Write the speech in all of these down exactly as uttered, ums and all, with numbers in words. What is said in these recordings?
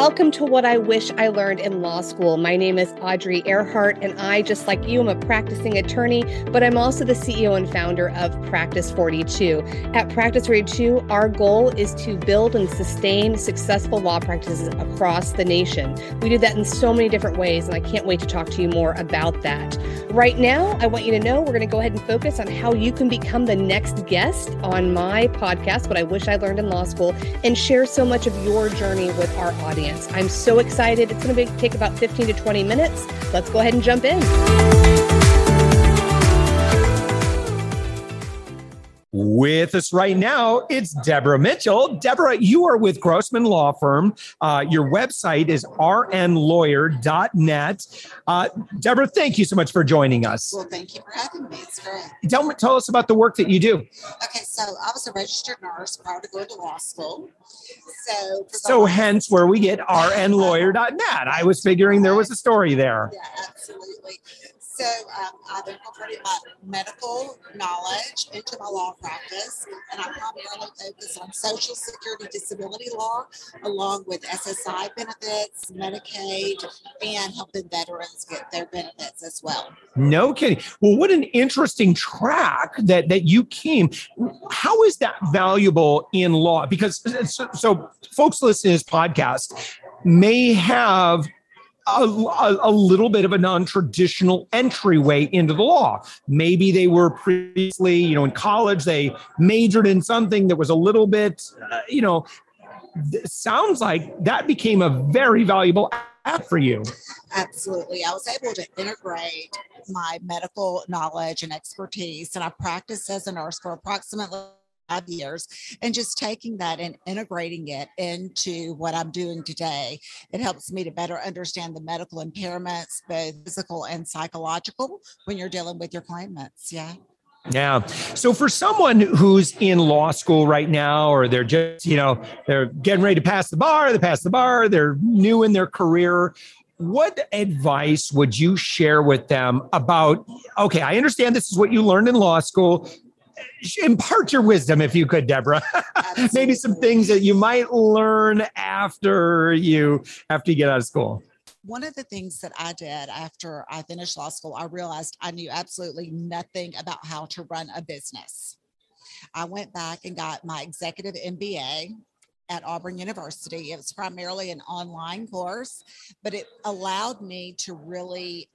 Welcome to What I Wish I Learned in Law School. My name is Audrey Ehrhardt, and I, just like you, am a practicing attorney, but I'm also the C E O and founder of Practice forty-two. At Practice forty-two, our goal is to build and sustain successful law practices across the nation. We do that in so many different ways, and I can't wait to talk to you more about that. Right now, I want you to know we're going to go ahead and focus on how you can become the next guest on my podcast, What I Wish I Learned in Law School, and share so much of your journey with our audience. I'm so excited. It's going to be, take about fifteen to twenty minutes. Let's go ahead and jump in. With us right now, it's Deborah Mitchell. Deborah, you are with Grossman Law Firm. Uh, your website is r n lawyer dot net. Uh, Deborah, thank you so much for joining us. Well, thank you for having me. It's great. Tell me, tell us about the work that you do. Okay, so I was a registered nurse prior to going to law school. So, so was, hence where we get r n lawyer dot net. I was figuring there was a story there. Yeah, absolutely. So um, I've incorporated my medical knowledge into my law practice, and I primarily focus on Social Security disability law, along with S S I benefits, Medicaid, and helping veterans get their benefits as well. No kidding. Well, what an interesting track that, that you came. How is that valuable in law? Because so, so folks listening to this podcast may have A, a, a little bit of a non-traditional entryway into the law. Maybe they were previously, you know, in college, they majored in something that was a little bit, uh, you know, th- sounds like that became a very valuable app for you. Absolutely. I was able to integrate my medical knowledge and expertise, and I practiced as a nurse for approximately five years, and just taking that and integrating it into what I'm doing today. It helps me to better understand the medical impairments, both physical and psychological, when you're dealing with your claimants. Yeah. Yeah. So for someone who's in law school right now, or they're just, you know, they're getting ready to pass the bar, they pass the bar, they're new in their career, what advice would you share with them about, okay, I understand this is what you learned in law school. Impart your wisdom, if you could, Deborah. Maybe some things that you might learn after you after you get out of school. One of the things that I did after I finished law school, I realized I knew absolutely nothing about how to run a business. I went back and got my executive M B A at Auburn University. It was primarily an online course, but it allowed me to really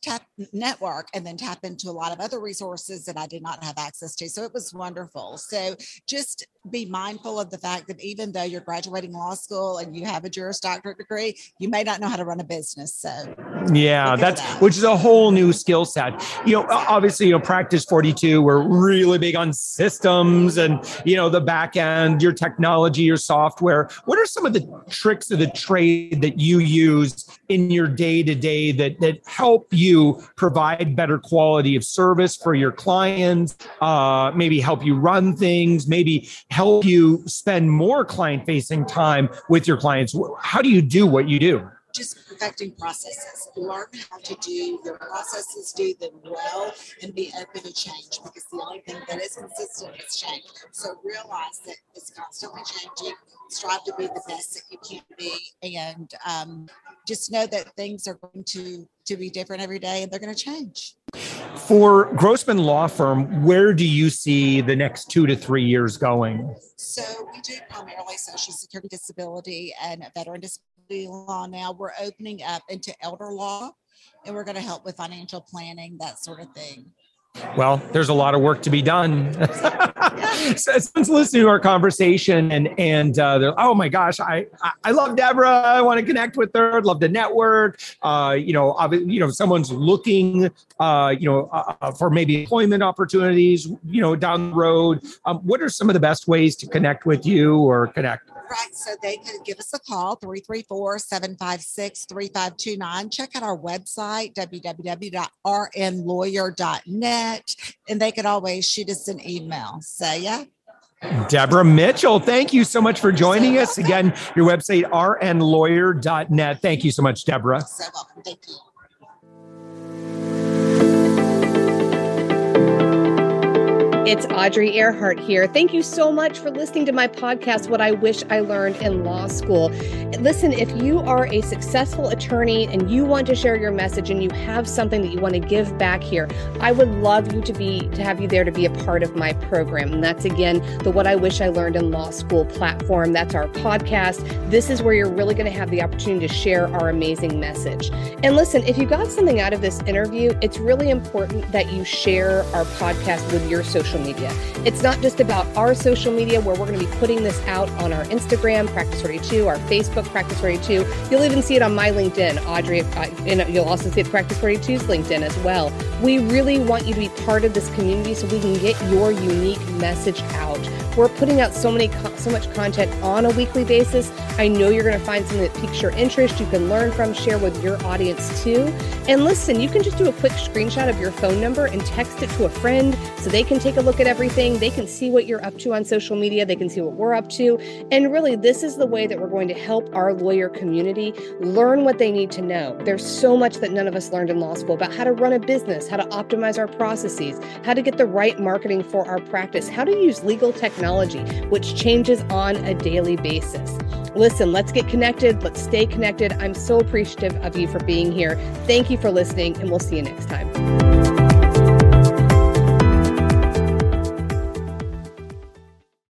tap network and then tap into a lot of other resources that I did not have access to. So it was wonderful. So just be mindful of the fact that even though you're graduating law school and you have a Juris Doctorate degree, you may not know how to run a business. So yeah, that's that. Which is a whole new skill set. You know, obviously, you know, Practice forty-two, we're really big on systems and, you know, the back end, your technology, your software. What are some of the tricks of the trade that you use in your day to day that that help you provide better quality of service for your clients? Uh, maybe help you run things. Maybe help you spend more client-facing time with your clients. How do you do what you do? Just perfecting processes. Learn how to do your processes, do them well, and be open to change, because the only thing that is consistent is change. So realize that it's constantly changing. Strive to be the best that you can be, and um, just know that things are going to, to be different every day, and they're going to change. For Grossman Law Firm, where do you see the next two to three years going? So we do primarily Social Security disability and veteran disability law now. We're opening up into elder law, and we're going to help with financial planning, that sort of thing. Well, there's a lot of work to be done. So someone's listening to our conversation and, and uh, they're, oh my gosh, I, I, I love Deborah. I want to connect with her. I'd love to network. Uh, you know, you know, someone's looking, uh, you know, uh, for maybe employment opportunities, you know, down the road. Um, what are some of the best ways to connect with you or connect? Right. So they can give us a call, three three four, seven five six, three five two nine. Check out our website, w w w dot r n lawyer dot net. And they can always shoot us an email. So, yeah. Deborah Mitchell, thank you so much for joining us. Again, your website, r n lawyer dot net. Thank you so much, Deborah. So welcome. Thank you. It's Audrey Ehrhardt here. Thank you so much for listening to my podcast, What I Wish I Learned in Law School. Listen, if you are a successful attorney and you want to share your message and you have something that you want to give back here, I would love you to be to have you there to be a part of my program. And that's, again, the What I Wish I Learned in Law School platform. That's our podcast. This is where you're really going to have the opportunity to share our amazing message. And listen, if you got something out of this interview, it's really important that you share our podcast with your social media. It's not just about our social media where we're going to be putting this out on our Instagram, Practice forty-two, our Facebook, Practice forty-two. You'll even see it on my LinkedIn, Audrey. You'll also see it Practice forty-two's LinkedIn as well. We really want you to be part of this community so we can get your unique message out. We're putting out so many, so much content on a weekly basis. I know you're going to find something that piques your interest, you can learn from, share with your audience too. And listen, you can just do a quick screenshot of your phone number and text it to a friend so they can take a look at everything. They can see what you're up to on social media. They can see what we're up to. And really, this is the way that we're going to help our lawyer community learn what they need to know. There's so much that none of us learned in law school about how to run a business, how to optimize our processes, how to get the right marketing for our practice, how to use legal technology. Which changes on a daily basis. Listen, let's get connected. Let's stay connected. I'm so appreciative of you for being here. Thank you for listening, and we'll see you next time.